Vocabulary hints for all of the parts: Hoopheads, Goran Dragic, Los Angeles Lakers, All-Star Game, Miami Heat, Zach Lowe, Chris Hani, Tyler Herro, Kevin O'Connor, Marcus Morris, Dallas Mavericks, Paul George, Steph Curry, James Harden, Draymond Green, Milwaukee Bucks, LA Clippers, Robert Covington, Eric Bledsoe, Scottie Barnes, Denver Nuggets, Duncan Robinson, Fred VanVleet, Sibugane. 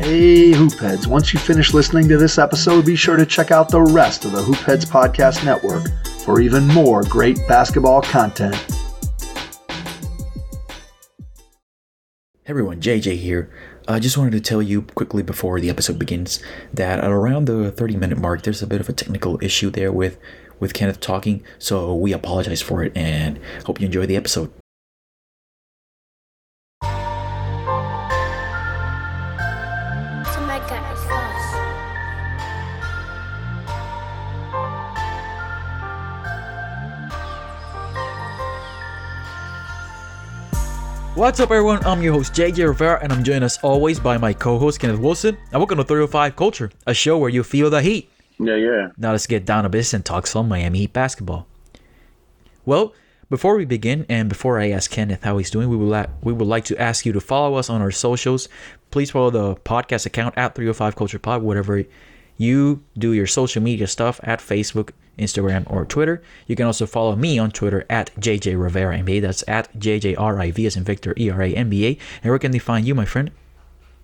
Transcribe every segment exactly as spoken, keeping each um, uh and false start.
Hey Hoopheads, once you finish listening to this episode, be sure to check out the rest of the Hoopheads Podcast Network for even more great basketball content. Hey everyone, J J here. I just wanted to tell you quickly before the episode begins that at around the thirty minute mark, there's a bit of a technical issue there with, with Kenneth talking, so we apologize for it and hope you enjoy the episode. What's up everyone, I'm your host J J Rivera and I'm joined as always by my co-host Kenneth Wilson, and welcome to three oh five Culture, a show where you feel the heat. Yeah, yeah. Now let's get down to business and talk some Miami Heat basketball. Well, before we begin and before I ask Kenneth how he's doing, we would, la- we would like to ask you to follow us on our socials. Please follow the podcast account at three oh five Culture Pod, whatever you do your social media stuff at Facebook, Instagram, or Twitter. You can also follow me on Twitter at J J Rivera N B A. That's at J J R I V as in Victor E R A N B A. And where can they find you, my friend?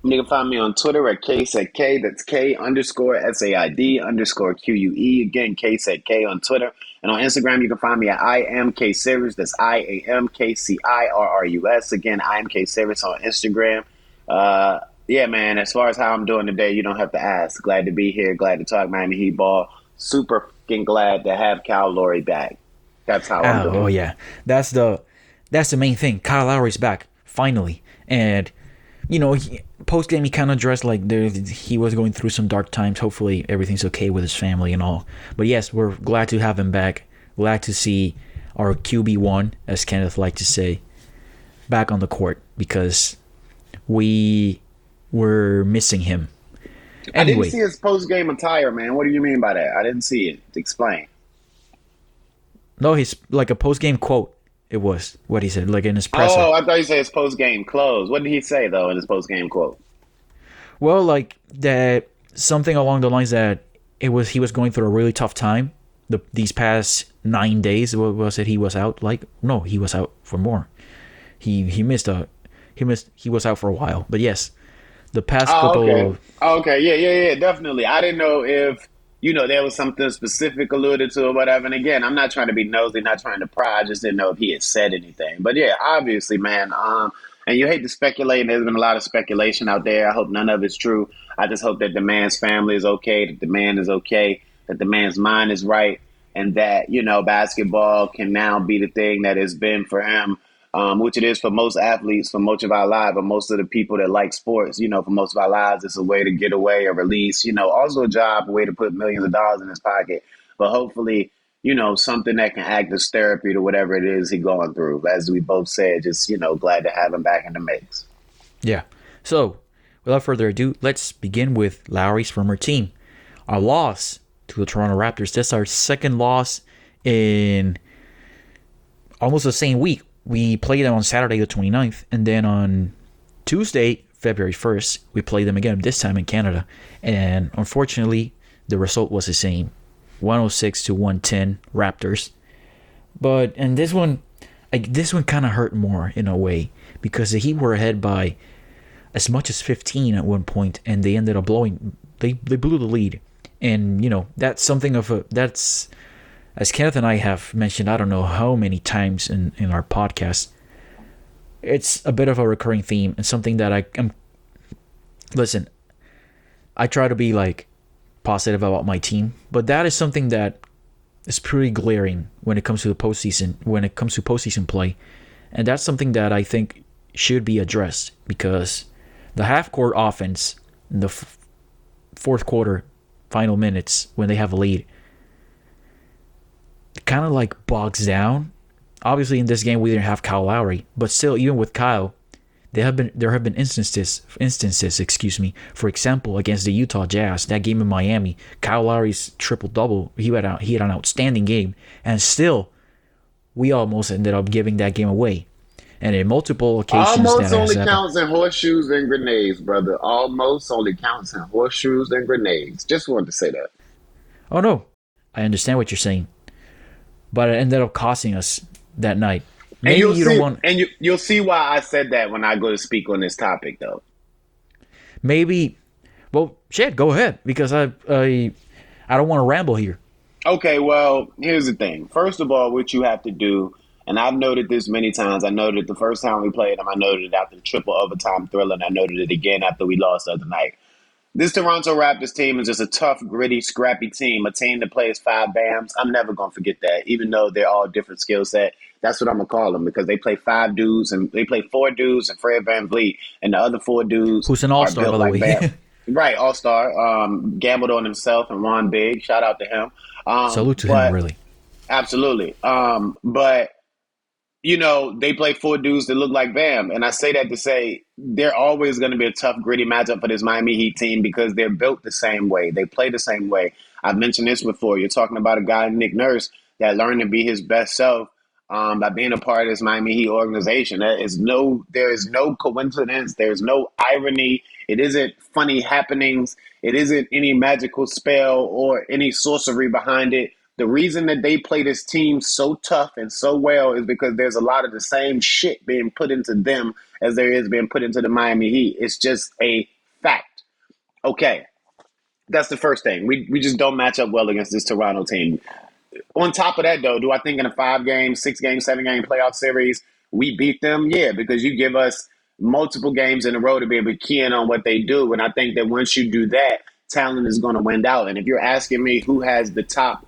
You can find me on Twitter at KSatK. That's K underscore S A I D underscore Q U E. Again, KSatK on Twitter. And on Instagram, you can find me at I am KSirrus. That's I A M K C I R R U S. Again, I am KSirrus on Instagram. Uh, yeah, man, as far as how I'm doing today, you don't have to ask. Glad to be here. Glad to talk Miami Heat ball. Super fucking glad to have Kyle Lowry back. That's how oh, I'm doing. Oh yeah, that's the that's the main thing. Kyle Lowry's back finally, and you know, post game he kind of dressed like there, he was going through some dark times. Hopefully everything's okay with his family and all. But yes, we're glad to have him back. Glad to see our Q B one, as Kenneth liked to say, back on the court because we were missing him. Anyway. I didn't see his post-game attire, man. What do you mean by that? I didn't see it. Explain. No, he's like a post-game quote. It was what he said, like in his presser. Oh, I thought you said his post-game clothes. What did he say, though, in his post-game quote? Well, like that something along the lines that it was he was going through a really tough time the, these past nine days. What was it? He was out. Like no, he was out for more. He he missed a he missed he was out for a while. But yes. The past oh, couple okay. of... Oh, okay, yeah, yeah, yeah, definitely. I didn't know if, you know, there was something specific alluded to or whatever. And again, I'm not trying to be nosy, not trying to pry. I just didn't know if he had said anything. But yeah, obviously, man. Um, and you hate to speculate. There's been a lot of speculation out there. I hope none of it's true. I just hope that the man's family is okay, that the man is okay, that the man's mind is right, and that, you know, basketball can now be the thing that it's been for him. Um, which it is for most athletes, for most of our lives, but most of the people that like sports, you know, for most of our lives, it's a way to get away, a release, you know, also a job, a way to put millions of dollars in his pocket. But hopefully, you know, something that can act as therapy to whatever it is he's going through. As we both said, just, you know, glad to have him back in the mix. Yeah. So without further ado, let's begin with Lowry's former team. Our loss to the Toronto Raptors. That's our second loss in almost the same week. We played them on Saturday the twenty-ninth, and then on Tuesday, February first, we played them again, this time in Canada. And unfortunately, the result was the same, one oh six to one ten Raptors. But, and this one, like, this one kind of hurt more in a way, because the Heat were ahead by as much as fifteen at one point, and they ended up blowing, they, they blew the lead. And, you know, that's something of a, that's... As Kenneth and I have mentioned, I don't know how many times in, in our podcast, it's a bit of a recurring theme and something that I am. Listen, I try to be like positive about my team, but that is something that is pretty glaring when it comes to the postseason, when it comes to postseason play. And that's something that I think should be addressed because the half-court offense in the f- fourth quarter, final minutes, when they have a lead, kind of like bogs down. Obviously, in this game we didn't have Kyle Lowry, but still, even with Kyle, there have been there have been instances instances. Excuse me. For example, against the Utah Jazz, that game in Miami, Kyle Lowry's triple double. He had out, he had an outstanding game, and still, we almost ended up giving that game away. And in multiple occasions, almost that only counts happened. In horseshoes and grenades, brother. Almost only counts in horseshoes and grenades. Just wanted to say that. Oh no, I understand what you're saying. But it ended up costing us that night. Maybe and you'll you don't see, want, and you, you'll see why I said that when I go to speak on this topic, though. Maybe Well, shit, go ahead, because I I, I don't want to ramble here. Okay, well, here's the thing. First of all, what you have to do, and I've noted this many times. I noted it the first time we played them. I noted it after the triple overtime thriller, and I noted it again after we lost the other night. This Toronto Raptors team is just a tough, gritty, scrappy team, a team that plays five bams. I'm never going to forget that, even though they're all different skill set. That's what I'm going to call them, because they play five dudes, and they play four dudes and Fred VanVleet, and the other four dudes. Who's an all-star, by the like way. Right, all-star. Um, gambled on himself and won big. Shout out to him. Um, Salute to but, him, really. Absolutely. Um, but, you know, they play four dudes that look like Bam. And I say that to say they're always going to be a tough, gritty matchup for this Miami Heat team because they're built the same way. They play the same way. I've mentioned this before. You're talking about a guy, Nick Nurse, that learned to be his best self um, by being a part of this Miami Heat organization. There is no, there is no coincidence. There is no irony. It isn't funny happenings. It isn't any magical spell or any sorcery behind it. The reason that they play this team so tough and so well is because there's a lot of the same shit being put into them as there is being put into the Miami Heat. It's just a fact. Okay, that's the first thing. We we just don't match up well against this Toronto team. On top of that, though, do I think in a five-game, six-game, seven-game playoff series, we beat them? Yeah, because you give us multiple games in a row to be able to key in on what they do. And I think that once you do that, talent is going to win out. And if you're asking me who has the top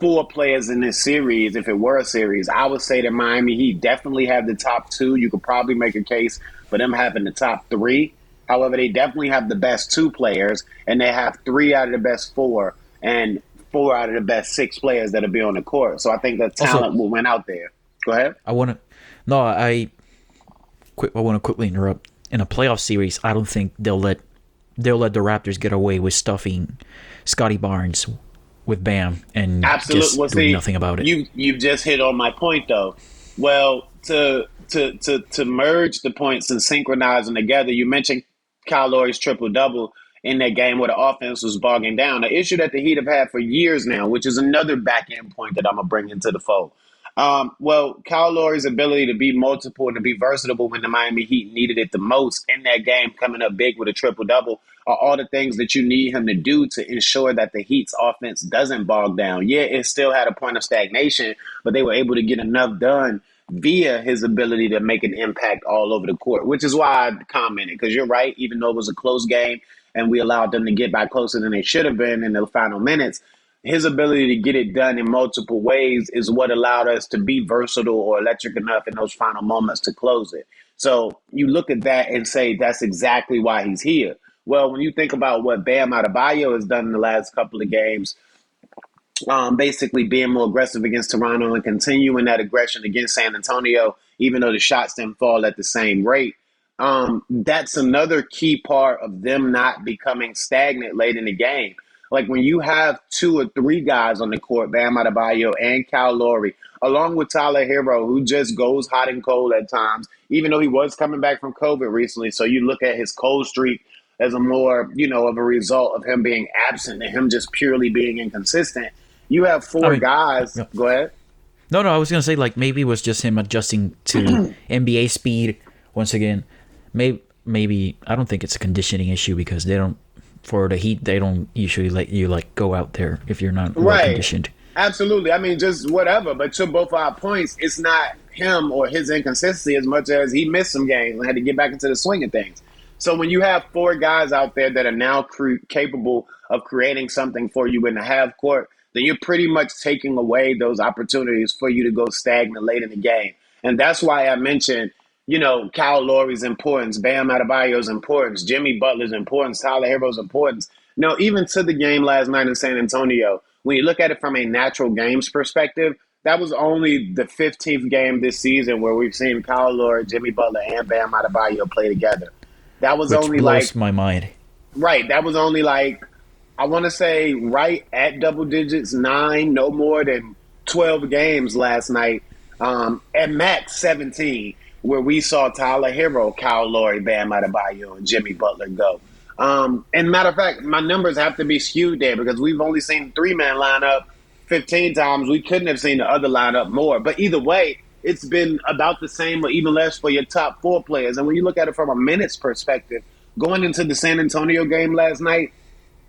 four players in this series, if it were a series, I would say that Miami Heat definitely have the top two. You could probably make a case for them having the top three. However, they definitely have the best two players, and they have three out of the best four and four out of the best six players that'll be on the court. So I think that talent also will win out there. Go ahead. I want to – no, I – Quick, I want to quickly interrupt. In a playoff series, I don't think they'll let they'll let the Raptors get away with stuffing Scottie Barnes with Bam and Absolute. just well, see, doing nothing about it. You you've just hit on my point though. Well, to to to to merge the points and synchronize them together, you mentioned Kyle Lowry's triple double in that game where the offense was bogging down. The issue that the Heat have had for years now, which is another back end point that I'm gonna bring into the fold. Um, well, Kyle Lowry's ability to be multiple and to be versatile when the Miami Heat needed it the most in that game, coming up big with a triple-double, are all the things that you need him to do to ensure that the Heat's offense doesn't bog down. Yeah, it still had a point of stagnation, but they were able to get enough done via his ability to make an impact all over the court, which is why I commented, because you're right, even though it was a close game and we allowed them to get by closer than they should have been in the final minutes, his ability to get it done in multiple ways is what allowed us to be versatile or electric enough in those final moments to close it. So you look at that and say, that's exactly why he's here. Well, when you think about what Bam Adebayo has done in the last couple of games, um, basically being more aggressive against Toronto and continuing that aggression against San Antonio, even though the shots didn't fall at the same rate, um, that's another key part of them not becoming stagnant late in the game. Like when you have two or three guys on the court, Bam Adebayo and Kyle Lowry, along with Tyler Herro, who just goes hot and cold at times, even though he was coming back from COVID recently. So you look at his cold streak as a more, you know, of a result of him being absent and him just purely being inconsistent. You have four I mean, guys. No. Go ahead. No, no, I was going to say like maybe it was just him adjusting to N B A speed once again. Maybe, maybe I don't think it's a conditioning issue because they don't. For the Heat, they don't usually let you like go out there if you're not well right. conditioned. Absolutely. I mean, just whatever. But to both our points, it's not him or his inconsistency as much as he missed some games and had to get back into the swing of things. So when you have four guys out there that are now cre- capable of creating something for you in the half court, then you're pretty much taking away those opportunities for you to go stagnant late in the game. And that's why I mentioned, you know, Kyle Lowry's importance, Bam Adebayo's importance, Jimmy Butler's importance, Tyler Herro's importance. Now, even to the game last night in San Antonio, when you look at it from a natural games perspective, that was only the fifteenth game this season where we've seen Kyle Lowry, Jimmy Butler, and Bam Adebayo play together. That was Which only blows like my mind. Right. That was only like, I want to say right at double digits, nine, no more than twelve games last night. Um, at max seventeen. Where we saw Tyler Herro, Kyle Lowry, Bam Adebayo, and Jimmy Butler go. Um, and matter of fact, my numbers have to be skewed there because we've only seen three-man lineup fifteen times. We couldn't have seen the other lineup more. But either way, it's been about the same or even less for your top four players. And when you look at it from a minutes perspective, going into the San Antonio game last night,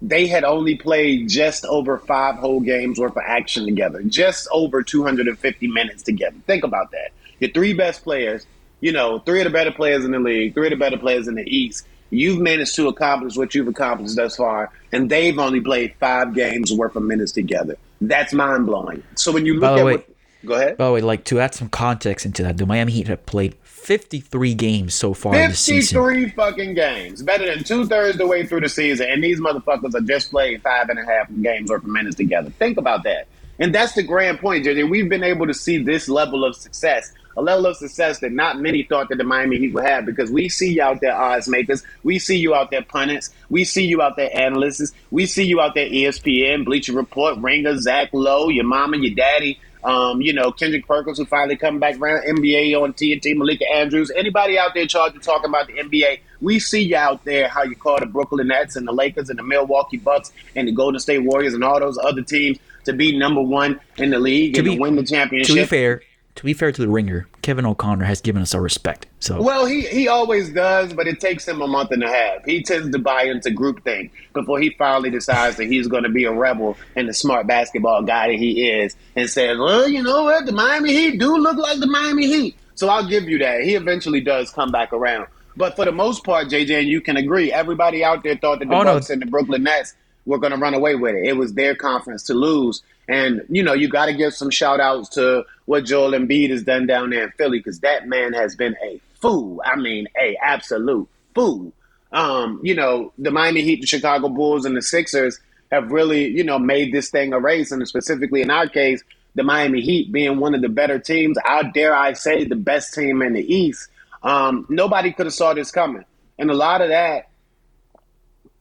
they had only played just over five whole games worth of action together, just over two hundred fifty minutes together. Think about that. Your three best players, you know, three of the better players in the league, three of the better players in the East. You've managed to accomplish what you've accomplished thus far, and they've only played five games worth of minutes together. That's mind-blowing. So when you look at what – go ahead. By the way, like, to add some context into that, the Miami Heat have played fifty-three games so far this season. fifty-three fucking games. Better than two-thirds the way through the season, and these motherfuckers have just played five and a half games worth of minutes together. Think about that. And that's the grand point, J J. We've been able to see this level of success, a level of success that not many thought that the Miami Heat would have, because we see you out there odds makers. We see you out there pundits. We see you out there analysts. We see you out there E S P N, Bleacher Report, Ringer, Zach Lowe, your mama, your daddy, um, you know, Kendrick Perkins, who finally come back around, N B A on T N T, Malika Andrews, anybody out there charged with talking about the N B A. We see you out there, how you call the Brooklyn Nets and the Lakers and the Milwaukee Bucks and the Golden State Warriors and all those other teams to be number one in the league and to win the championship. To be fair, to be fair to the Ringer, Kevin O'Connor has given us our respect. So well, he he always does, but it takes him a month and a half. He tends to buy into groupthink before he finally decides that he's going to be a rebel and the smart basketball guy that he is, and says, "Well, you know what? The Miami Heat do look like the Miami Heat." So I'll give you that. He eventually does come back around, but for the most part, J J, and you can agree, everybody out there thought that the oh, Bucks no. and the Brooklyn Nets were going to run away with it. It was their conference to lose. And, you know, you got to give some shout-outs to what Joel Embiid has done down there in Philly, because that man has been a fool. I mean, a absolute fool. Um, you know, the Miami Heat, the Chicago Bulls, and the Sixers have really, you know, made this thing a race. And specifically in our case, the Miami Heat being one of the better teams, I dare I say the best team in the East, um, nobody could have saw this coming. And a lot of that,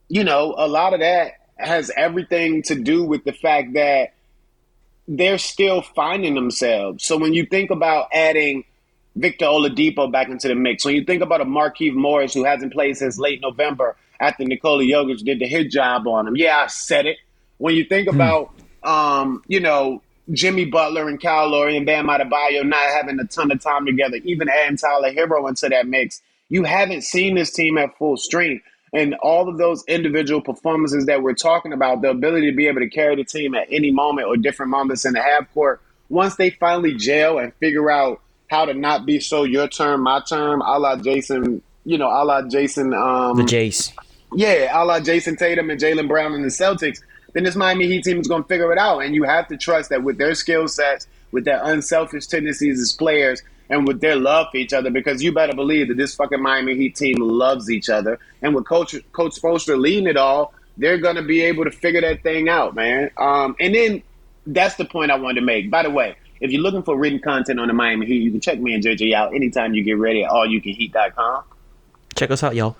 you know, a lot of that has everything to do with the fact that they're still finding themselves. So when you think about adding Victor Oladipo back into the mix, when you think about a Markieff Morris who hasn't played since late November after Nikola Jokic did the hit job on him. Yeah, I said it. When you think about, mm. um, you know, Jimmy Butler and Kyle Lowry and Bam Adebayo not having a ton of time together, even adding Tyler Herro into that mix, you haven't seen this team at full strength. And all of those individual performances that we're talking about, the ability to be able to carry the team at any moment or different moments in the half court, once they finally gel and figure out how to not be so your term, my term, a la Jason, you know, a la Jason. Um, the Jace. Yeah, a la Jason Tatum and Jaylen Brown and the Celtics, then this Miami Heat team is going to figure it out. And you have to trust that with their skill sets, with their unselfish tendencies as players, and with their love for each other, because you better believe that this fucking Miami Heat team loves each other. And with Coach Coach Spoelstra leading it all, they're going to be able to figure that thing out, man. Um, and then that's the point I wanted to make. By the way, if you're looking for written content on the Miami Heat, you can check me and J J out anytime you get ready at all you can heat dot com. Check us out, y'all.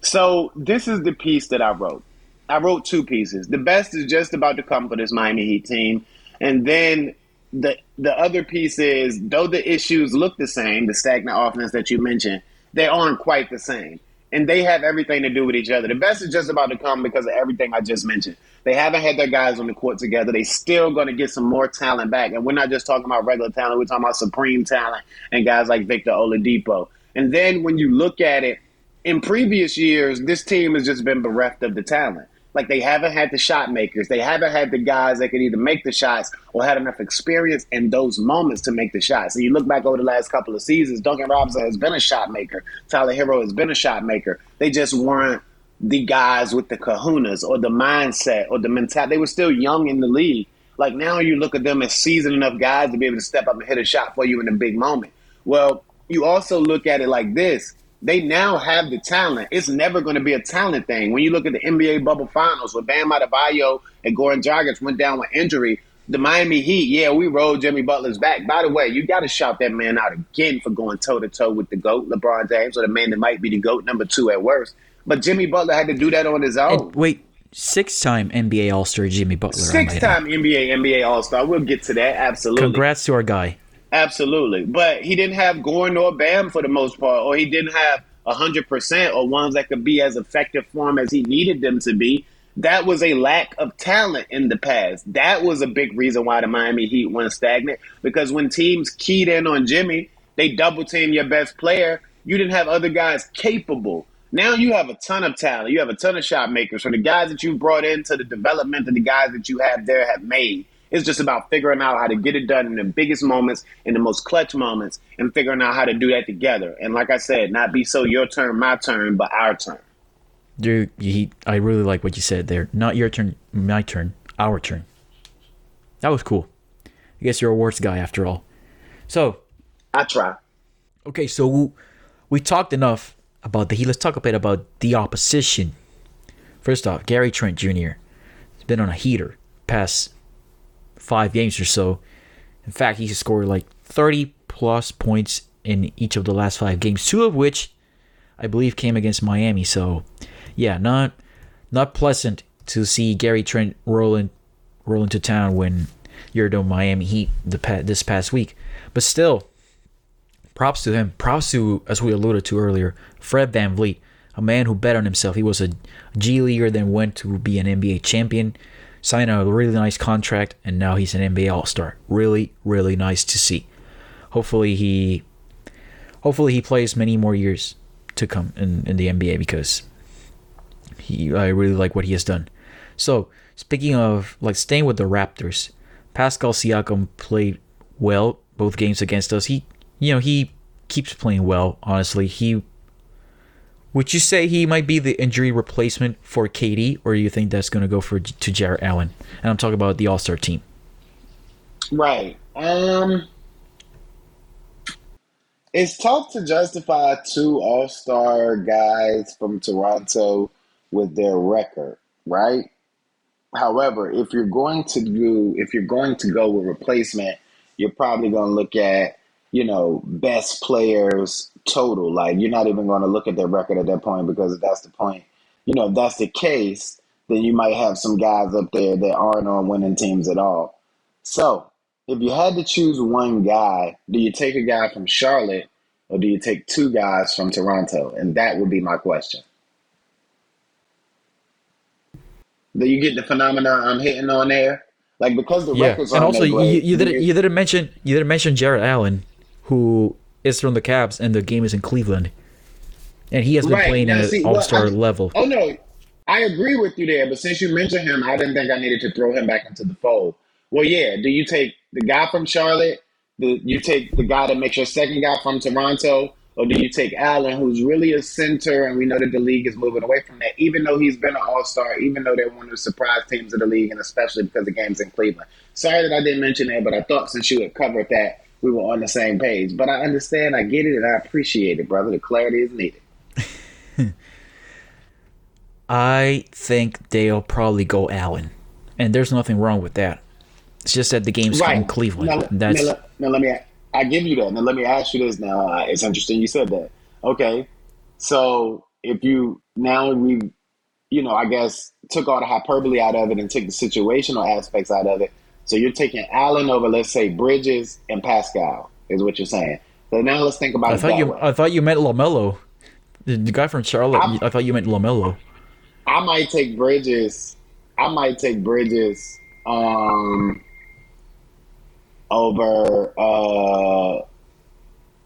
So this is the piece that I wrote. I wrote two pieces. The best is just about to come for this Miami Heat team. And then The the other piece is, though the issues look the same, the stagnant offense that you mentioned, they aren't quite the same. And they have everything to do with each other. The best is just about to come because of everything I just mentioned. They haven't had their guys on the court together. They still going to get some more talent back. And we're not just talking about regular talent. We're talking about supreme talent and guys like Victor Oladipo. And then when you look at it, in previous years, this team has just been bereft of the talent. Like, they haven't had the shot makers. They haven't had the guys that could either make the shots or had enough experience in those moments to make the shots. And you look back over the last couple of seasons, Duncan Robinson has been a shot maker. Tyler Herro has been a shot maker. They just weren't the guys with the kahunas or the mindset or the mentality. They were still young in the league. Like, now you look at them as seasoned enough guys to be able to step up and hit a shot for you in a big moment. Well, you also look at it like this. They now have the talent. It's never going to be a talent thing. When you look at the N B A bubble finals, when Bam Adebayo and Goran Dragic went down with injury, the Miami Heat, yeah, we rolled Jimmy Butler's back. By the way, you got to shout that man out again for going toe-to-toe with the GOAT, LeBron James, or the man that might be the GOAT, number two at worst. But Jimmy Butler had to do that on his own. And wait, six-time N B A All-Star Jimmy Butler. Six-time N B A N B A All-Star. We'll get to that, absolutely. Congrats to our guy. Absolutely. But he didn't have Goran or Bam for the most part, or he didn't have one hundred percent or ones that could be as effective for him as he needed them to be. That was a lack of talent in the past. That was a big reason why the Miami Heat went stagnant, because when teams keyed in on Jimmy, they double-team your best player. You didn't have other guys capable. Now you have a ton of talent. You have a ton of shot makers. From the guys that you brought in to the development that the guys that you have there have made. It's just about figuring out how to get it done in the biggest moments, in the most clutch moments, and figuring out how to do that together. And like I said, not be so your turn, my turn, but our turn. Dude, he, I really like what you said there. Not your turn, my turn, our turn. That was cool. I guess you're a awards guy after all. So. I try. Okay, so we, we talked enough about the Heat. Let's talk a bit about the opposition. First off, Gary Trent Junior has been on a heater past five games or so. In fact, he's scored like thirty plus points in each of the last five games, two of which I believe came against Miami. So yeah, not not pleasant to see Gary Trent rolling rolling to town when you're the Miami Heat the pa- this past week. But still, props to him. Props to, as we alluded to earlier, Fred VanVleet, a man who bet on himself. He was a G Leaguer, then went to be an N B A champion, signed a really nice contract, and now he's an N B A All-Star. Really, really nice to see. Hopefully he hopefully he plays many more years to come in, in the N B A, because he I really like what he has done. So, speaking of, like, staying with the Raptors, Pascal Siakam played well both games against us. He, you know, he keeps playing well, honestly. He Would you say he might be the injury replacement for K D, or do you think that's going to go for to Jared Allen? And I'm talking about the All-Star team. Right. Um, it's tough to justify two All-Star guys from Toronto with their record, right? However, if you're going to do, if you're going to go with replacement, you're probably going to look at, you know, best players total. Like, you're not even going to look at their record at that point, because if that's the point, you know, if that's the case, then you might have some guys up there that aren't on winning teams at all. So if you had to choose one guy, do you take a guy from Charlotte or do you take two guys from Toronto? And that would be my question. Do you get the phenomenon I'm hitting on there? Like, because the yeah. records are. And also, you, you, you didn't you didn't mention you didn't mention Jared Allen, who is from the Cavs, and the game is in Cleveland. And he has been right. playing now, at an all-star well, I, level. Oh, no. I agree with you there, but since you mentioned him, I didn't think I needed to throw him back into the fold. Well, yeah, do you take the guy from Charlotte? Do you take the guy that makes your second guy from Toronto? Or do you take Allen, who's really a center, and we know that the league is moving away from that, even though he's been an all-star, even though they're one of the surprise teams of the league, and especially because the game's in Cleveland. Sorry that I didn't mention that, but I thought since you had covered that, we were on the same page. But I understand, I get it, and I appreciate it, brother. The clarity is needed. I think they'll probably go Allen, and there's nothing wrong with that. It's just that the game's right. in Cleveland. Now, That's... now, now let me I give you that. Now let me ask you this. Now uh, it's interesting you said that. Okay, so if you now we, you know, I guess took all the hyperbole out of it and took the situational aspects out of it. So you're taking Allen over, let's say, Bridges and Pascal, is what you're saying. So now let's think about I it thought you way. I thought you meant LaMelo. The guy from Charlotte, I, I thought you meant LaMelo. I might take Bridges. I might take Bridges um, over uh,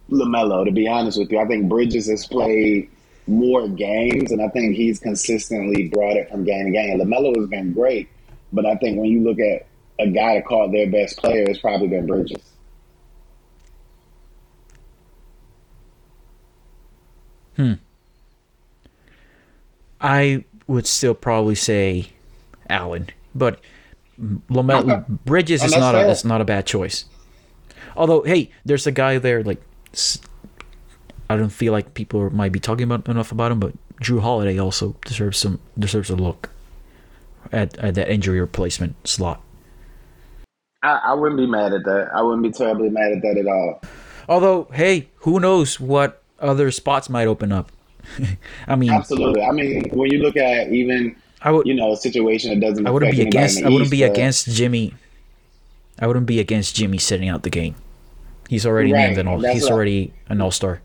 LaMelo, to be honest with you. I think Bridges has played more games, and I think he's consistently brought it from game to game. LaMelo has been great, but I think when you look at a guy to call their best player, has probably been Bridges. Hmm. I would still probably say Allen, but LaMelo, okay. Bridges is not a, it's not a bad choice. Although, hey, there's a guy there, like, I don't feel like people might be talking about enough about him, but Drew Holiday also deserves some deserves a look at, at that injury replacement slot. I, I wouldn't be mad at that. I wouldn't be terribly mad at that at all. Although, hey, who knows what other spots might open up? I mean, absolutely. I mean, when you look at even I would, you know, a situation that doesn't. I wouldn't be against. I wouldn't be against Jimmy. I wouldn't be against Jimmy sitting out the game. He's already right. named an all. That's he's already I, an all-star.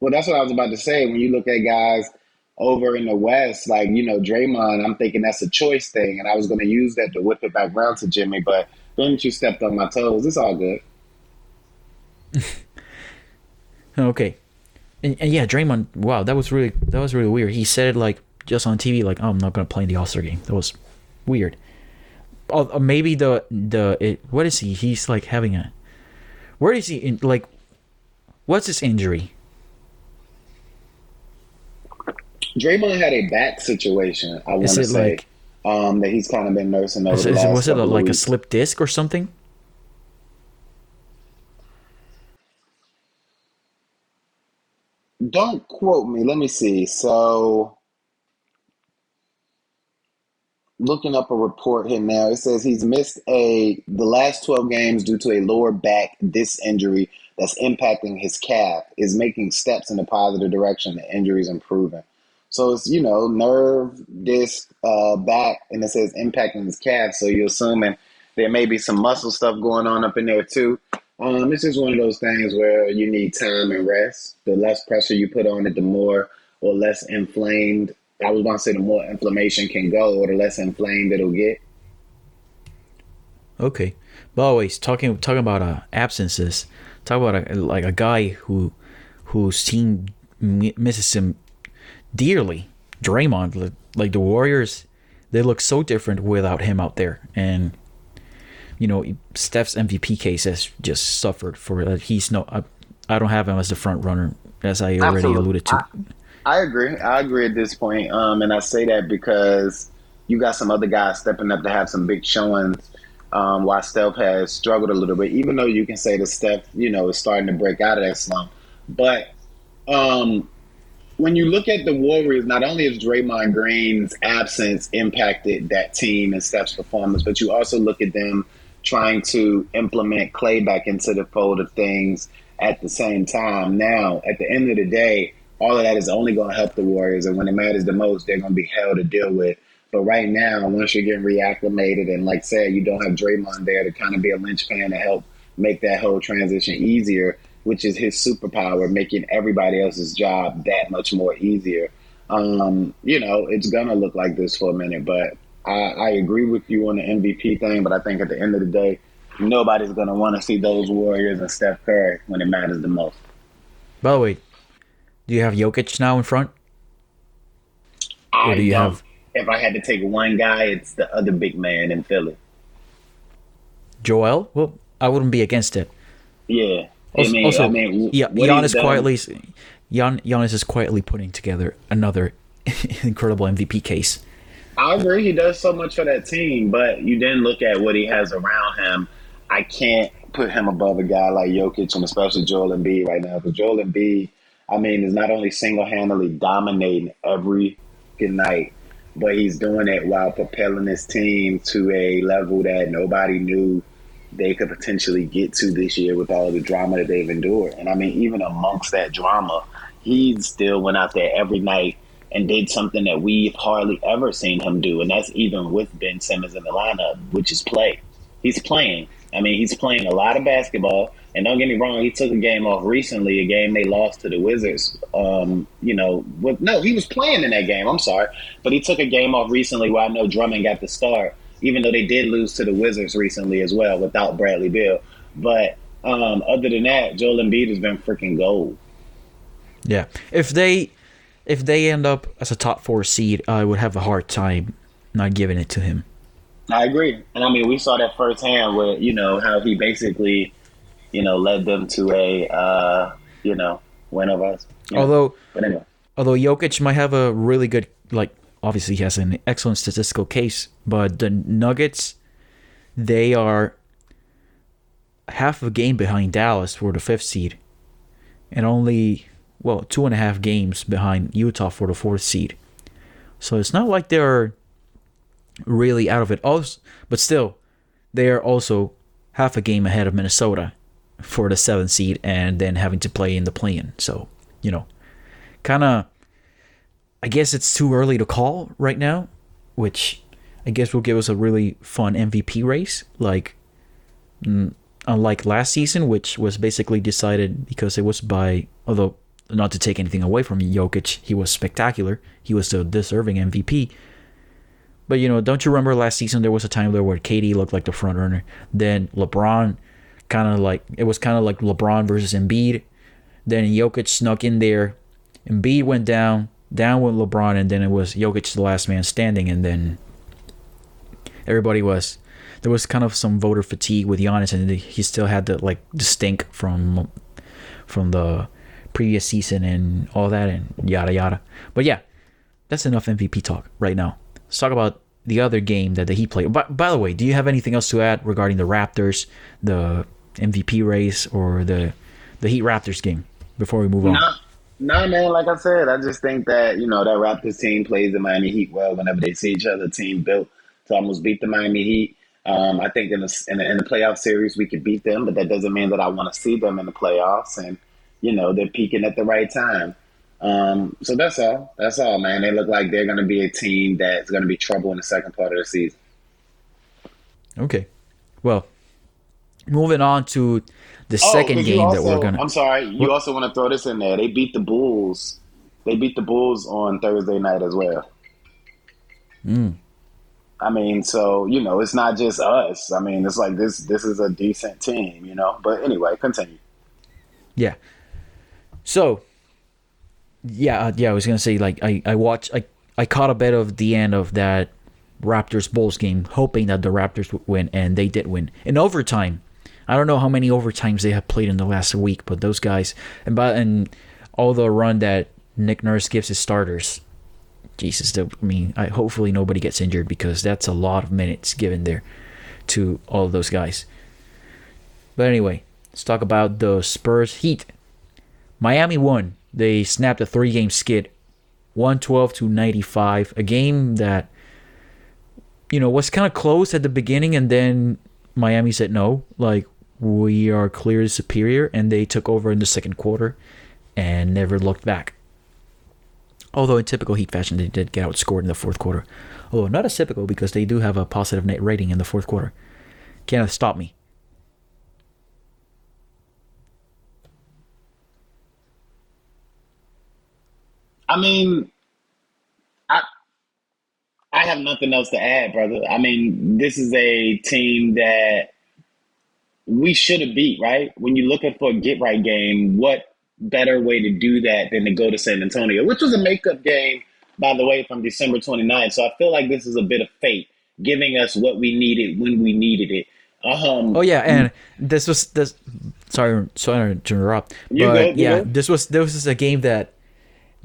Well, that's what I was about to say. When you look at guys over in the West, like, you know, Draymond, I'm thinking that's a choice thing, and I was going to use that to whip it back around to Jimmy, but. Then you stepped on my toes. It's all good. Okay. and, and yeah, Draymond. Wow, that was really that was really weird. He said it like just on T V, like, oh, I'm not gonna play in the All-Star game. That was weird. Or maybe the the it, what is he? He's like having a. Where is he? In, like, what's his injury? Draymond had a back situation. I want to say like, um, that he's kind of been nursing over. Is, the is last it, was it a, like weeks. a slip disc or something? Don't quote me. Let me see. So, looking up a report here now, it says he's missed a the last twelve games due to a lower back disc injury that's impacting his calf. Is making steps in a positive direction. The injury is improving. So it's, you know, nerve, disc, uh, back, and it says impacting his calf. So you're assuming there may be some muscle stuff going on up in there too. Um, it's just one of those things where you need time and rest. The less pressure you put on it, the more or less inflamed. I was going to say the more inflammation can go or the less inflamed it'll get. Okay. But always talking talking about uh, absences, talk about a, like a guy who whose team misses him dearly, Draymond. Like the Warriors, they look so different without him out there. And, you know, Steph's M V P case has just suffered for that. He's no, I, I don't have him as the front runner, as I already Absolutely. alluded to. I, I agree. I agree at this point. Um, and I say that because you got some other guys stepping up to have some big showings. Um, while Steph has struggled a little bit, even though you can say that Steph, you know, is starting to break out of that slump. But um, when you look at the Warriors, not only is Draymond Green's absence impacted that team and Steph's performance, but you also look at them trying to implement Clay back into the fold of things at the same time. Now, at the end of the day, all of that is only going to help the Warriors, and when it matters the most, they're going to be hell to deal with. But right now, once you're getting reacclimated and, like I said, you don't have Draymond there to kind of be a linchpin to help make that whole transition easier, which is his superpower, making everybody else's job that much more easier. Um, you know, it's going to look like this for a minute, but I, I agree with you on the M V P thing. But I think at the end of the day, nobody's going to want to see those Warriors and Steph Curry when it matters the most. By the way, do you have Jokic now in front? I or do you don't. have? If I had to take one guy, it's the other big man in Philly. Joel? Well, I wouldn't be against it. Yeah. Also, I mean, also, I mean, yeah, Giannis quietly, Gian, Giannis is quietly putting together another incredible M V P case. I agree. He does so much for that team, but you then look at what he has around him. I can't put him above a guy like Jokic and especially Joel Embiid right now. Because Joel Embiid, I mean, is not only single-handedly dominating every night, but he's doing it while propelling his team to a level that nobody knew they could potentially get to this year with all the drama that they've endured. And, I mean, even amongst that drama, he still went out there every night and did something that we've hardly ever seen him do, and that's even with Ben Simmons in the lineup, which is play. He's playing. I mean, he's playing a lot of basketball. And don't get me wrong, he took a game off recently, a game they lost to the Wizards. Um, you know, with, no, he was playing in that game. I'm sorry. But he took a game off recently where I know Drummond got the start, even though they did lose to the Wizards recently as well without Bradley Beal. But um, other than that, Joel Embiid has been freaking gold. Yeah. If they if they end up as a top four seed, I would have a hard time not giving it to him. I agree. And, I mean, we saw that firsthand with, you know, how he basically – you know, led them to a, uh, you know, win of us. Although, but anyway. although Jokic might have a really good, like, obviously he has an excellent statistical case, but the Nuggets, they are half a game behind Dallas for the fifth seed and only, well, two and a half games behind Utah for the fourth seed. So it's not like they're really out of it. Also, but still, they are also half a game ahead of Minnesota for the seventh seed and then having to play in the play-in. So, you know, kind of, I guess it's too early to call right now, which I guess will give us a really fun M V P race. Like, unlike last season, which was basically decided because it was by, although not to take anything away from Jokic, he was spectacular. He was the deserving M V P. But, you know, don't you remember last season there was a time there where K D looked like the front runner, then LeBron kind of like, it was kind of like LeBron versus Embiid. Then Jokic snuck in there. Embiid went down, down with LeBron, and then it was Jokic the last man standing. And then everybody was, there was kind of some voter fatigue with Giannis, and he still had the like the stink from from the previous season and all that and yada yada. But yeah, that's enough M V P talk right now. Let's talk about the other game that, that he played. By, by the way, do you have anything else to add regarding the Raptors, the M V P race, or the the Heat Raptors game before we move on? No, no, man. Like I said, I just think that, you know, that Raptors team plays the Miami Heat well whenever they see each other. Team built to almost beat the Miami Heat. Um, I think in the, in the in the playoff series we could beat them, but that doesn't mean that I want to see them in the playoffs. And you know, they're peaking at the right time. Um, so that's all. That's all, man. They look like they're going to be a team that's going to be trouble in the second part of the season. Okay. Well, moving on to the oh, second game also, that we're going to... I'm sorry. You also want to throw this in there. They beat the Bulls. They beat the Bulls on Thursday night as well. Mm. I mean, so, you know, it's not just us. I mean, it's like this, this is a decent team, you know. But anyway, continue. Yeah. So... Yeah, yeah, I was gonna say like I, I watched I I caught a bit of the end of that Raptors Bulls game, hoping that the Raptors would win, and they did win in overtime. I don't know how many overtimes they have played in the last week, but those guys and by and all the run that Nick Nurse gives his starters, Jesus, I mean, I hopefully nobody gets injured because that's a lot of minutes given there to all of those guys. But anyway, let's talk about the Spurs Heat. Miami won. They snapped a three-game skid, one twelve to ninety-five, a game that, you know, was kind of close at the beginning, and then Miami said no, like, we are clearly superior, and they took over in the second quarter and never looked back. Although in typical Heat fashion, they did get outscored in the fourth quarter. Although not as typical, because they do have a positive net rating in the fourth quarter. Kenneth, stop me. I mean, I I have nothing else to add, brother. I mean, this is a team that we should have beat, right? When you're looking for a get-right game, what better way to do that than to go to San Antonio, which was a make-up game, by the way, from December twenty-ninth. So I feel like this is a bit of fate, giving us what we needed when we needed it. Um, oh, yeah, and this was this. Sorry, sorry to interrupt. You but, good, yeah, good? this was this was a game that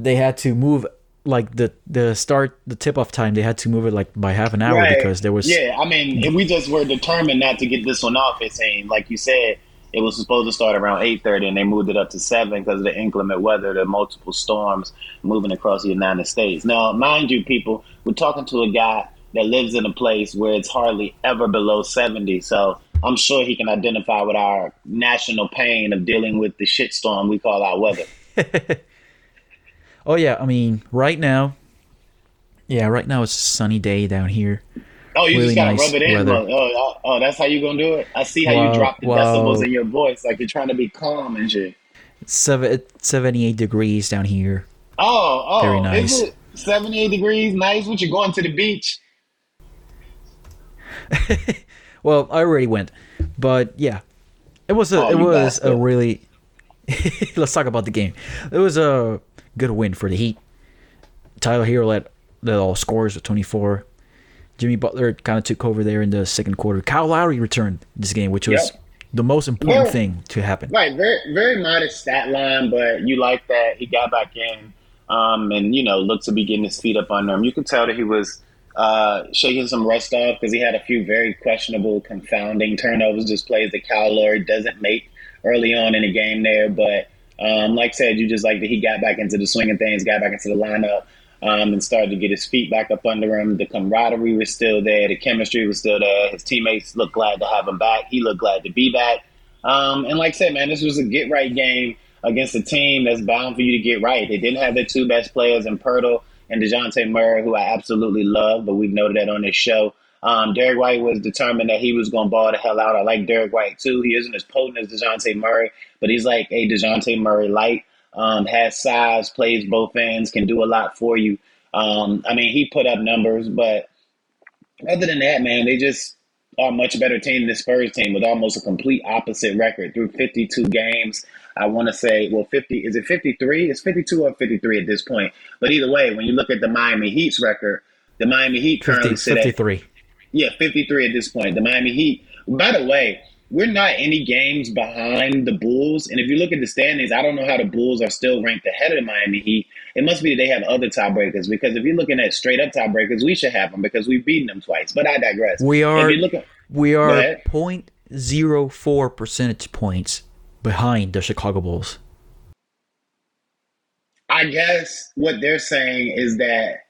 they had to move like the, the start, the tip off time. They had to move it like by half an hour right. because there was. Yeah, I mean, if we just were determined not to get this one off. It's saying, like you said, it was supposed to start around eight thirty, and they moved it up to seven because of the inclement weather, the multiple storms moving across the United States. Now, mind you, people, we're talking to a guy that lives in a place where it's hardly ever below seventy, so I'm sure he can identify with our national pain of dealing with the shitstorm we call our weather. Oh, yeah, I mean, right now, yeah, right now it's a sunny day down here. Oh, you really just got to nice rub it in. Bro. Oh, oh, oh, that's how you going to do it? I see how wow, you drop the wow. decibels in your voice, like you're trying to be calm and shit. Seven, seventy-eight degrees down here. Oh, oh. Very nice. Is it seventy-eight degrees? Nice. What, you going to the beach? Well, I already went. But, yeah, it was a, oh, it was a really – let's talk about the game. It was a – good win for the Heat. Tyler Herro led the all scorers with twenty-four. Jimmy Butler kind of took over there in the second quarter. Kyle Lowry returned this game, which was yep. the most important yeah. thing to happen. Right, very very modest stat line, but you like that he got back in um, and, you know, looked to be getting his feet up under him. You could tell that he was uh, shaking some rust off because he had a few very questionable, confounding turnovers, just plays that Kyle Lowry doesn't make early on in the game there, but Um, like I said, you just like that he got back into the swing of things, got back into the lineup, um, and started to get his feet back up under him. The camaraderie was still there. The chemistry was still there. His teammates looked glad to have him back. He looked glad to be back. Um, and like I said, man, this was a get-right game against a team that's bound for you to get right. They didn't have their two best players in Poeltl and DeJounte Murray, who I absolutely love, but we've noted that on this show. Um, Derrick White was determined that he was going to ball the hell out. I like Derrick White, too. He isn't as potent as DeJounte Murray, but he's like a DeJounte Murray light, um, has size, plays both ends, can do a lot for you. Um, I mean, he put up numbers, but other than that, man, they just are a much better team than the Spurs team with almost a complete opposite record through fifty-two games. I want to say, well, fifty, is it fifty-three? It's fifty-two or fifty-three at this point. But either way, when you look at the Miami Heat's record, the Miami Heat currently sit at fifty-three. Yeah, fifty-three at this point. The Miami Heat, by the way, we're not any games behind the Bulls. And if you look at the standings, I don't know how the Bulls are still ranked ahead of the Miami Heat. It must be that they have other tiebreakers, because if you're looking at straight up tiebreakers, we should have them because we've beaten them twice. But I digress. We are, if you look at, we are zero point zero four percentage points behind the Chicago Bulls. I guess what they're saying is that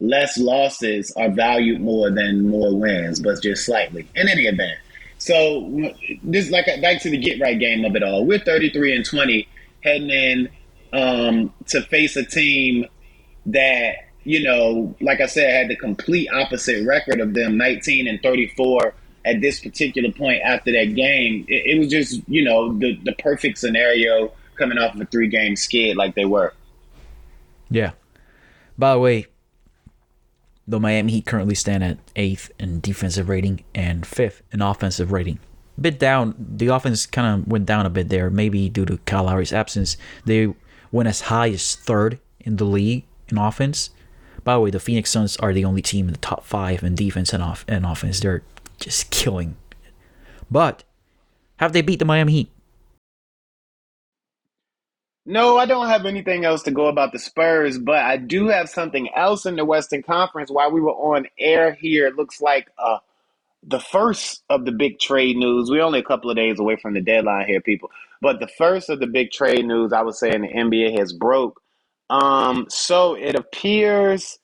less losses are valued more than more wins, but just slightly in any event. So this, like, back to the get right game of it all. We're thirty-three and twenty heading in um, to face a team that, you know, like I said, had the complete opposite record of them, nineteen and thirty-four at this particular point after that game. It, it was just, you know, the, the perfect scenario coming off of a three game skid like they were. Yeah. By the way, the Miami Heat currently stand at eighth in defensive rating and fifth in offensive rating. Bit down, the offense kind of went down a bit there, maybe due to Kyle Lowry's absence. They went as high as third in the league in offense. By the way, the Phoenix Suns are the only team in the top five in defense and, off- and offense. They're just killing. But have they beat the Miami Heat? No, I don't have anything else to go about the Spurs, but I do have something else in the Western Conference. While we were on air here, it looks like uh, the first of the big trade news. We're only a couple of days away from the deadline here, people. But the first of the big trade news, I would say, in the N B A has broke. Um, so it appears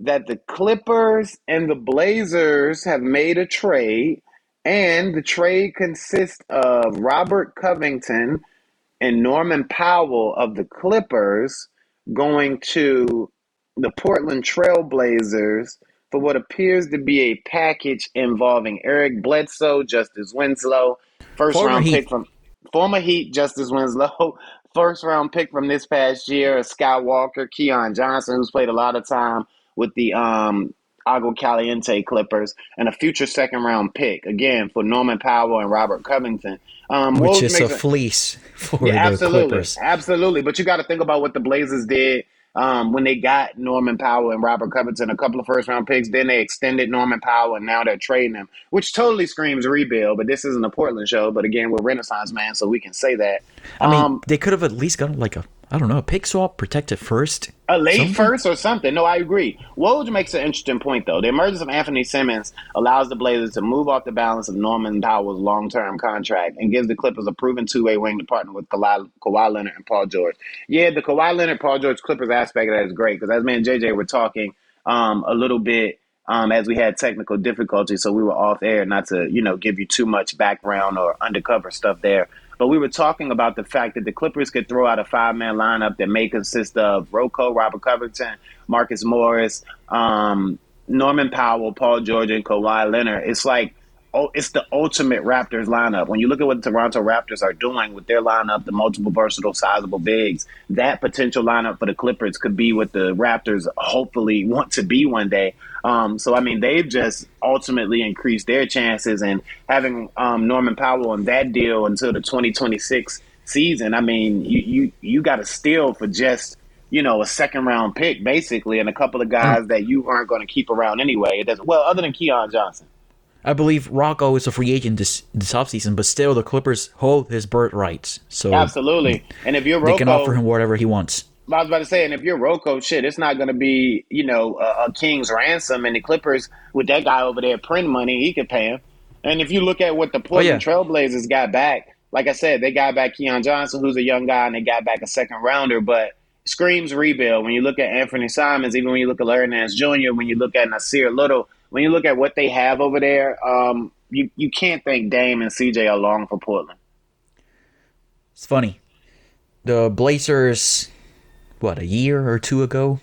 that the Clippers and the Blazers have made a trade, and the trade consists of Robert Covington and Norman Powell of the Clippers going to the Portland Trail Blazers for what appears to be a package involving Eric Bledsoe, Justice Winslow, first former round Heat. pick from former Heat, Justice Winslow, first round pick from this past year, Scott Walker, Keon Johnson, who's played a lot of time with the um, Agua Caliente Clippers, and a future second round pick, again, for Norman Powell and Robert Covington. Um, Which is a fleece for yeah, the absolutely, Clippers. Absolutely. But you got to think about what the Blazers did um, when they got Norman Powell and Robert Covington, a couple of first-round picks. Then they extended Norman Powell, and now they're trading him, which totally screams rebuild. But this isn't a Portland show. But, again, we're Renaissance, man, so we can say that. I mean, um, they could have at least gotten like a, I don't know, a pick swap, protected first. A late something? first or something. No, I agree. Woj makes an interesting point, though. The emergence of Anthony Simons allows the Blazers to move off the balance of Norman Powell's long-term contract and gives the Clippers a proven two-way wing to partner with Kawhi, Kawhi Leonard and Paul George. Yeah, the Kawhi Leonard, Paul George, Clippers aspect of that is great, because as me and J J were talking um, a little bit um, as we had technical difficulties, so we were off air, not to, you know, give you too much background or undercover stuff there. But we were talking about the fact that the Clippers could throw out a five-man lineup that may consist of Rocco, Robert Covington, Marcus Morris, um, Norman Powell, Paul George, and Kawhi Leonard. It's like, oh, it's the ultimate Raptors lineup. When you look at what the Toronto Raptors are doing with their lineup, the multiple, versatile, sizable bigs, that potential lineup for the Clippers could be what the Raptors hopefully want to be one day. Um, so, I mean, they've just ultimately increased their chances. And having um, Norman Powell on that deal until the twenty twenty-six season, I mean, you you, you got to steal for just, you know, a second-round pick, basically, and a couple of guys that you aren't going to keep around anyway. It doesn't, well, other than Keon Johnson. I believe Rocco is a free agent this this offseason, but still the Clippers hold his bird rights. So absolutely, and if you're Rocco, they can offer him whatever he wants. I was about to say, and if you're Rocco, shit, it's not going to be, you know, a, a king's ransom. And the Clippers, with that guy over there print money, he could pay him. And if you look at what the Portland oh, yeah. Trailblazers got back, like I said, they got back Keon Johnson, who's a young guy, and they got back a second rounder, but screams rebuild. When you look at Anthony Simons, even when you look at Larry Nance Junior, when you look at Nasir Little, when you look at what they have over there, um, you, you can't think Dame and C J are long for Portland. It's funny. The Blazers, what, a year or two ago,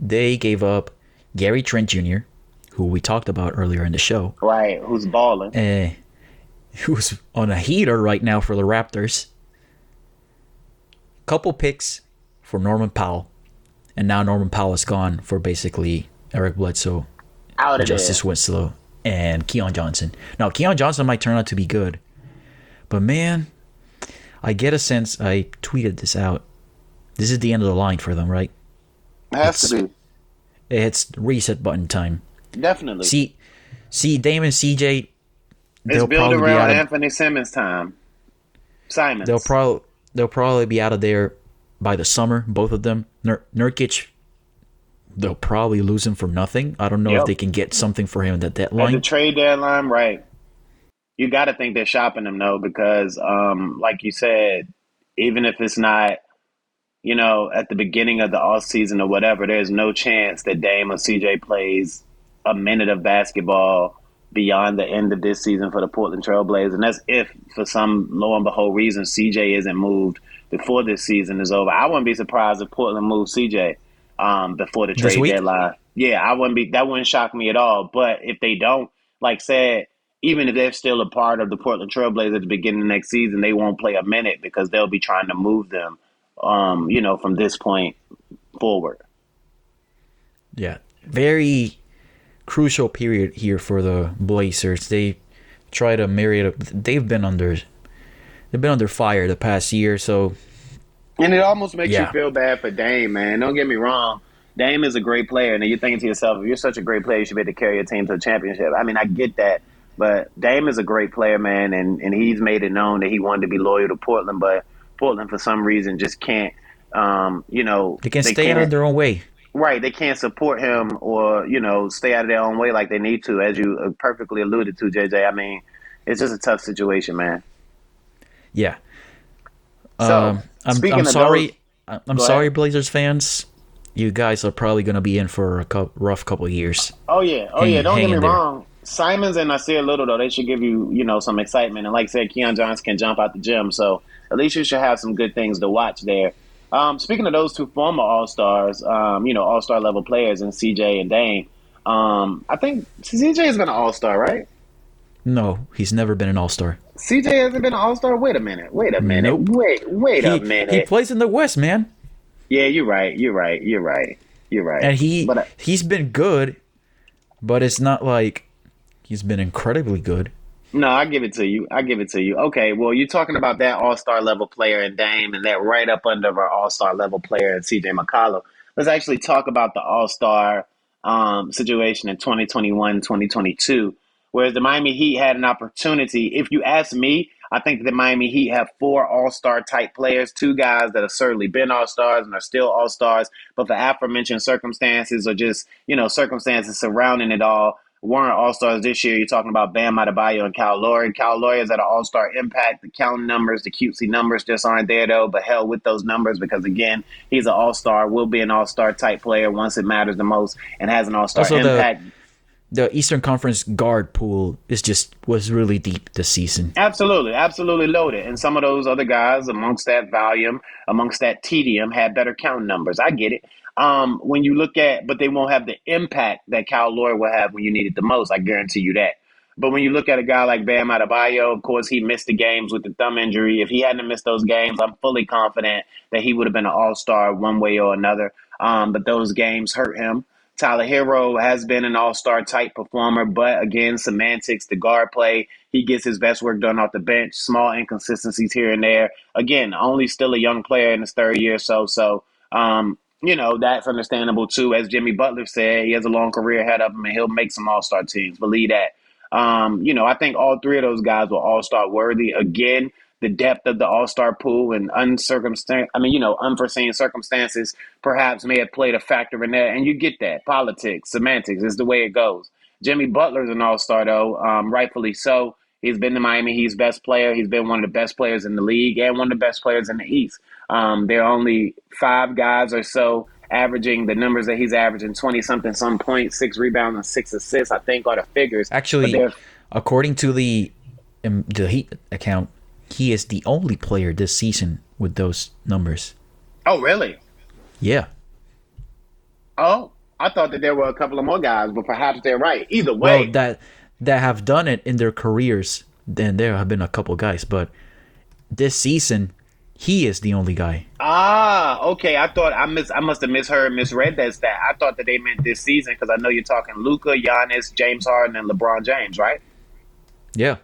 they gave up Gary Trent Junior, who we talked about earlier in the show. Right, who's balling. Uh, who's on a heater right now for the Raptors. Couple picks for Norman Powell. And now Norman Powell is gone for basically Eric Bledsoe, Out of Justice there. Winslow, and Keon Johnson. Now, Keon Johnson might turn out to be good. But, man, I get a sense, I tweeted this out, this is the end of the line for them, right? It has it's, to be. It's reset button time. Definitely. See, see, Damon, C J, it's built around Anthony Simons time. Simons. They'll probably they'll probably be out of there by the summer. Both of them. Nur- Nurkic, they'll probably lose him for nothing. I don't know yep. if they can get something for him at that deadline. At the trade deadline, right? You got to think they're shopping him though, because, um, like you said, even if it's not, you know, at the beginning of the offseason or whatever, there's no chance that Dame or C J plays a minute of basketball beyond the end of this season for the Portland Trail Blazers. And that's if, for some lo and behold reason, C J isn't moved before this season is over. I wouldn't be surprised if Portland moves C J um, before the trade deadline. Yeah, I wouldn't be. That wouldn't shock me at all. But if they don't, like said, even if they're still a part of the Portland Trail Blazers at the beginning of next season, they won't play a minute because they'll be trying to move them, um, you know, from this point forward. Yeah, very crucial period here for the Blazers. They try to myriad of, they've been under they've been under fire the past year, so and it almost makes yeah. you feel bad for Dame, man. Don't get me wrong. Dame is a great player, and you're thinking to yourself, if you're such a great player, you should be able to carry your team to a championship. I mean, I get that, but Dame is a great player, man, and, and he's made it known that he wanted to be loyal to Portland, but Portland for some reason just can't um, you know they can they stay can't, out of their own way. Right, they can't support him or, you know, stay out of their own way like they need to, as you perfectly alluded to, J J. I mean, it's just a tough situation, man. Yeah. So, um, I'm, I'm sorry. Those, I'm sorry, ahead. Blazers fans. You guys are probably going to be in for a co- rough couple of years. Oh, yeah. Oh, hang, yeah. Don't get me wrong. There. Simons and Nasir Little, though, they should give you, you know, some excitement. And like I said, Keon Johnson can jump out the gym. So at least you should have some good things to watch there. Um, speaking of those two former All-Stars, um, you know, All-Star level players in C J and Dame, um, I think C J has been an All-Star, right? No, he's never been an All-Star. C J hasn't been an All-Star? Wait a minute. Wait a minute. Nope. Wait, wait he, a minute. He plays in the West, man. Yeah, you're right. You're right. You're right. You're right. And he, but, uh, he's been good, but it's not like he's been incredibly good. No, I give it to you. I give it to you. Okay, well, you're talking about that all-star level player in Dame and that right up under our all-star level player in C J McCollum. Let's actually talk about the all-star um, situation in twenty twenty-one twenty twenty-two, whereas the Miami Heat had an opportunity. If you ask me, I think the Miami Heat have four all-star type players, two guys that have certainly been all-stars and are still all-stars, but for aforementioned circumstances or just, you know, circumstances surrounding it all, weren't all-stars this year. You're talking about Bam Adebayo and Kyle Lowry. Kyle Lowry is at an all-star impact. The counting numbers, the cutesy numbers just aren't there, though, but hell with those numbers because, again, he's an all-star, will be an all-star type player once it matters the most and has an all-star also impact. The, the Eastern Conference guard pool is just was really deep this season. Absolutely, absolutely loaded. And some of those other guys amongst that volume, amongst that tedium, had better count numbers. I get it. Um, when you look at, but they won't have the impact that Kyle Lowry will have when you need it the most. I guarantee you that. But when you look at a guy like Bam Adebayo, of course, he missed the games with the thumb injury. If he hadn't missed those games, I'm fully confident that he would have been an all-star one way or another. Um, but those games hurt him. Tyler Herro has been an all-star type performer, but again, semantics, the guard play, he gets his best work done off the bench, small inconsistencies here and there. Again, only still a young player in his third year or so, so, um, you know, that's understandable, too. As Jimmy Butler said, he has a long career ahead of him, and he'll make some all-star teams. Believe that. Um, you know, I think all three of those guys were all-star worthy. Again, the depth of the all-star pool and uncircumstan- I mean, you know, unforeseen circumstances perhaps may have played a factor in that, and you get that. Politics, semantics is the way it goes. Jimmy Butler's an all-star, though, um, rightfully so. He's been to Miami Heat's best player. He's been one of the best players in the league and one of the best players in the East. Um, there are only five guys or so averaging the numbers that he's averaging, twenty-something, some points, six rebounds, and six assists, I think, are the figures. Actually, according to the, um, the Heat account, he is the only player this season with those numbers. Oh, really? Yeah. Oh, I thought that there were a couple of more guys, but perhaps they're right. Either way. Well, that... that have done it in their careers, then there have been a couple guys, but this season he is the only guy. Ah, okay. I thought I mis- I must have misheard, misread that stat. I thought that they meant this season because I know you're talking Luka, Giannis, James Harden, and LeBron James, right? Yeah.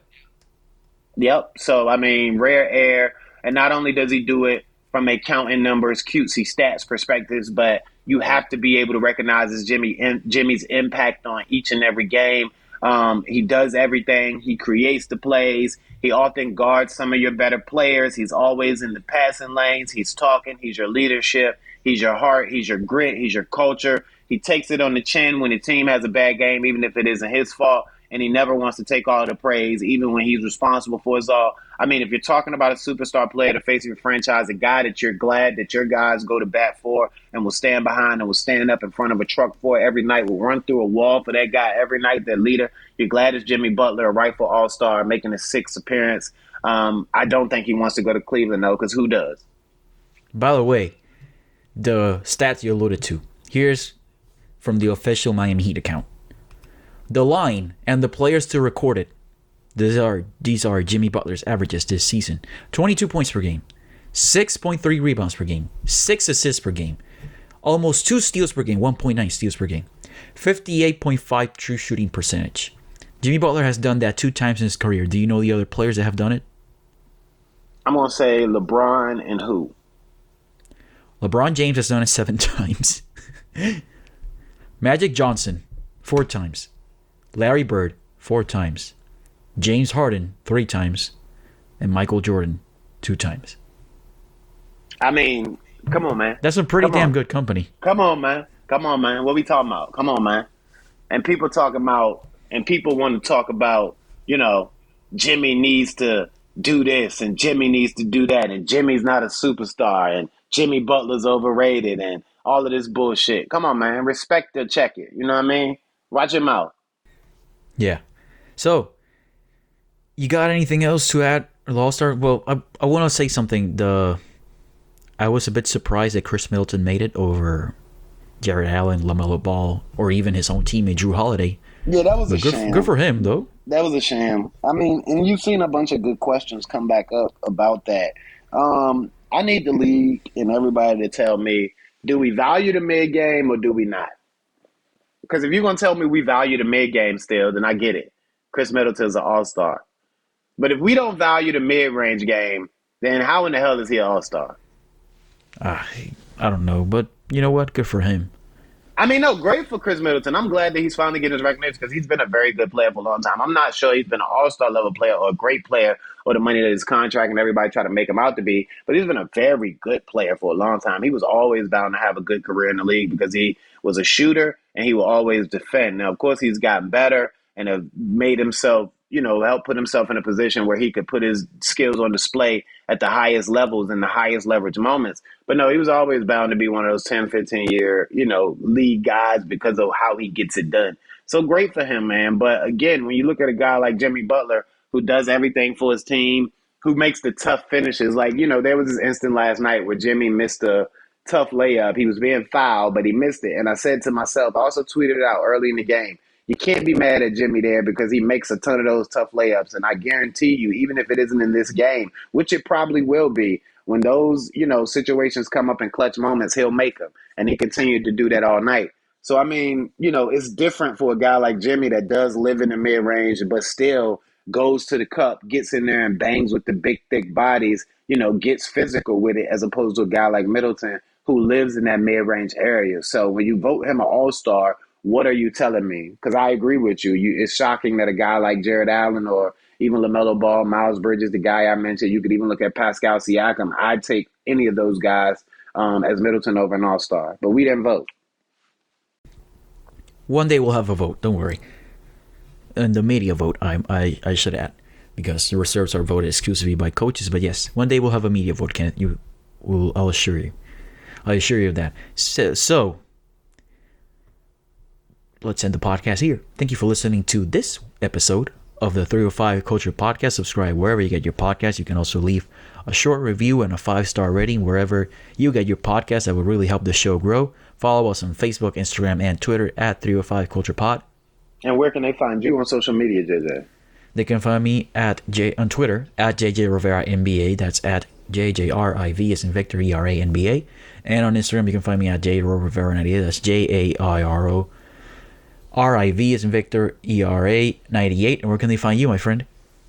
Yep. So I mean, rare air And not only does he do it from a counting numbers, cutesy stats perspectives, but you have to be able to recognize his Jimmy Jimmy's impact on each and every game. Um, he does everything. He creates the plays. He often guards some of your better players. He's always in the passing lanes. He's talking. He's your leadership. He's your heart. He's your grit. He's your culture. He takes it on the chin when the team has a bad game, even if it isn't his fault. And he never wants to take all the praise, even when he's responsible for us all. I mean, if you're talking about a superstar player, the face of your franchise, a guy that you're glad that your guys go to bat for and will stand behind and will stand up in front of a truck for every night, will run through a wall for that guy every night, that leader, you're glad it's Jimmy Butler, a rightful all-star, making his sixth appearance. Um, I don't think he wants to go to Cleveland, though, because who does? By the way, the stats you alluded to, here's from the official Miami Heat account. The line and the players to record it. These are these are Jimmy Butler's averages this season. twenty-two points per game, six point three rebounds per game, six assists per game, almost two steals per game, one point nine steals per game, fifty-eight point five true shooting percentage. Jimmy Butler has done that two times in his career. Do you know the other players that have done it? I'm going to say LeBron and who? LeBron James has done it seven times. Magic Johnson, four times. Larry Bird, four times. James Harden, three times. And Michael Jordan, two times. I mean, come on, man. That's some pretty damn good company. Come on, man. Come on, man. What we talking about? Come on, man. And people talking about, and people want to talk about, you know, Jimmy needs to do this and Jimmy needs to do that and Jimmy's not a superstar and Jimmy Butler's overrated and all of this bullshit. Come on, man. Respect the check it. You know what I mean? Watch him out. Yeah. So, you got anything else to add, All-Star? Well, I I want to say something. The I was a bit surprised that Chris Middleton made it over Jared Allen, LaMelo Ball, or even his own teammate, Drew Holiday. Yeah, that was but a good, sham. Good for him, though. That was a sham. I mean, and you've seen a bunch of good questions come back up about that. Um, I need the league and everybody to tell me, do we value the mid-game or do we not? Because if you're going to tell me we value the mid-game still, then I get it. Chris Middleton's an all-star. But if we don't value the mid-range game, then how in the hell is he an all-star? Uh, I don't know, but you know what? Good for him. I mean, no, great for Chris Middleton. I'm glad that he's finally getting his recognition because he's been a very good player for a long time. I'm not sure he's been an all-star level player or a great player or the money that his contract and everybody try to make him out to be, but he's been a very good player for a long time. He was always bound to have a good career in the league because he was a shooter and he will always defend. Now, of course, he's gotten better and have made himself, you know, help put himself in a position where he could put his skills on display at the highest levels and the highest leverage moments. But no, he was always bound to be one of those ten, fifteen year, you know, league guys because of how he gets it done. So great for him, man. But again, when you look at a guy like Jimmy Butler, who does everything for his team, who makes the tough finishes, like, you know, there was this instant last night where Jimmy missed a tough layup. He was being fouled, but he missed it. And I said to myself, I also tweeted it out early in the game, you can't be mad at Jimmy there because he makes a ton of those tough layups. And I guarantee you, even if it isn't in this game, which it probably will be, when those, you know, situations come up in clutch moments, he'll make them. And he continued to do that all night. So, I mean, you know, it's different for a guy like Jimmy that does live in the mid-range, but still goes to the cup, gets in there and bangs with the big, thick bodies, you know, gets physical with it as opposed to a guy like Middleton who lives in that mid-range area. So when you vote him an all-star, what are you telling me? Because I agree with you. you. It's shocking that a guy like Jared Allen or even LaMelo Ball, Miles Bridges, the guy I mentioned, you could even look at Pascal Siakam. I'd take any of those guys um, as Middleton over an all-star. But we didn't vote. One day we'll have a vote. Don't worry. And the media vote, I, I, I should add, because the reserves are voted exclusively by coaches. But yes, one day we'll have a media vote, Kenneth. You, we'll, I'll assure you. I assure you of that. So... so let's end the podcast here. Thank you for listening to this episode of the three oh five Culture Podcast. Subscribe wherever you get your podcast. You can also leave a short review and a five-star rating wherever you get your podcast. That would really help the show grow. Follow us on Facebook, Instagram, and Twitter at three oh five Culture Pod. And where can they find you on social media, J J? They can find me at J on Twitter at J J Rivera N B A. That's at J J R I V as in Victor E R A N B A. And on Instagram, you can find me at J Rivera ninety-eight. That's J A I R O. R I V is in Victor E R A ninety-eight. And where can they find you, my friend?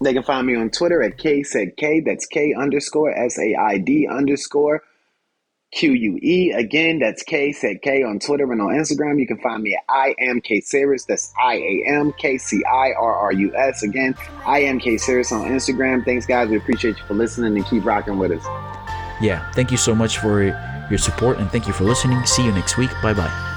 They can find me on Twitter at K said K. That's K underscore S A I D underscore Q U E. Again, that's K said K on Twitter and on Instagram. You can find me at I am K Cyrus. That's I A M K C I R R U S. Again, I am K Cyrus on Instagram. Thanks, guys. We appreciate you for listening and keep rocking with us. Yeah, thank you so much for your support and thank you for listening. See you next week. Bye-bye.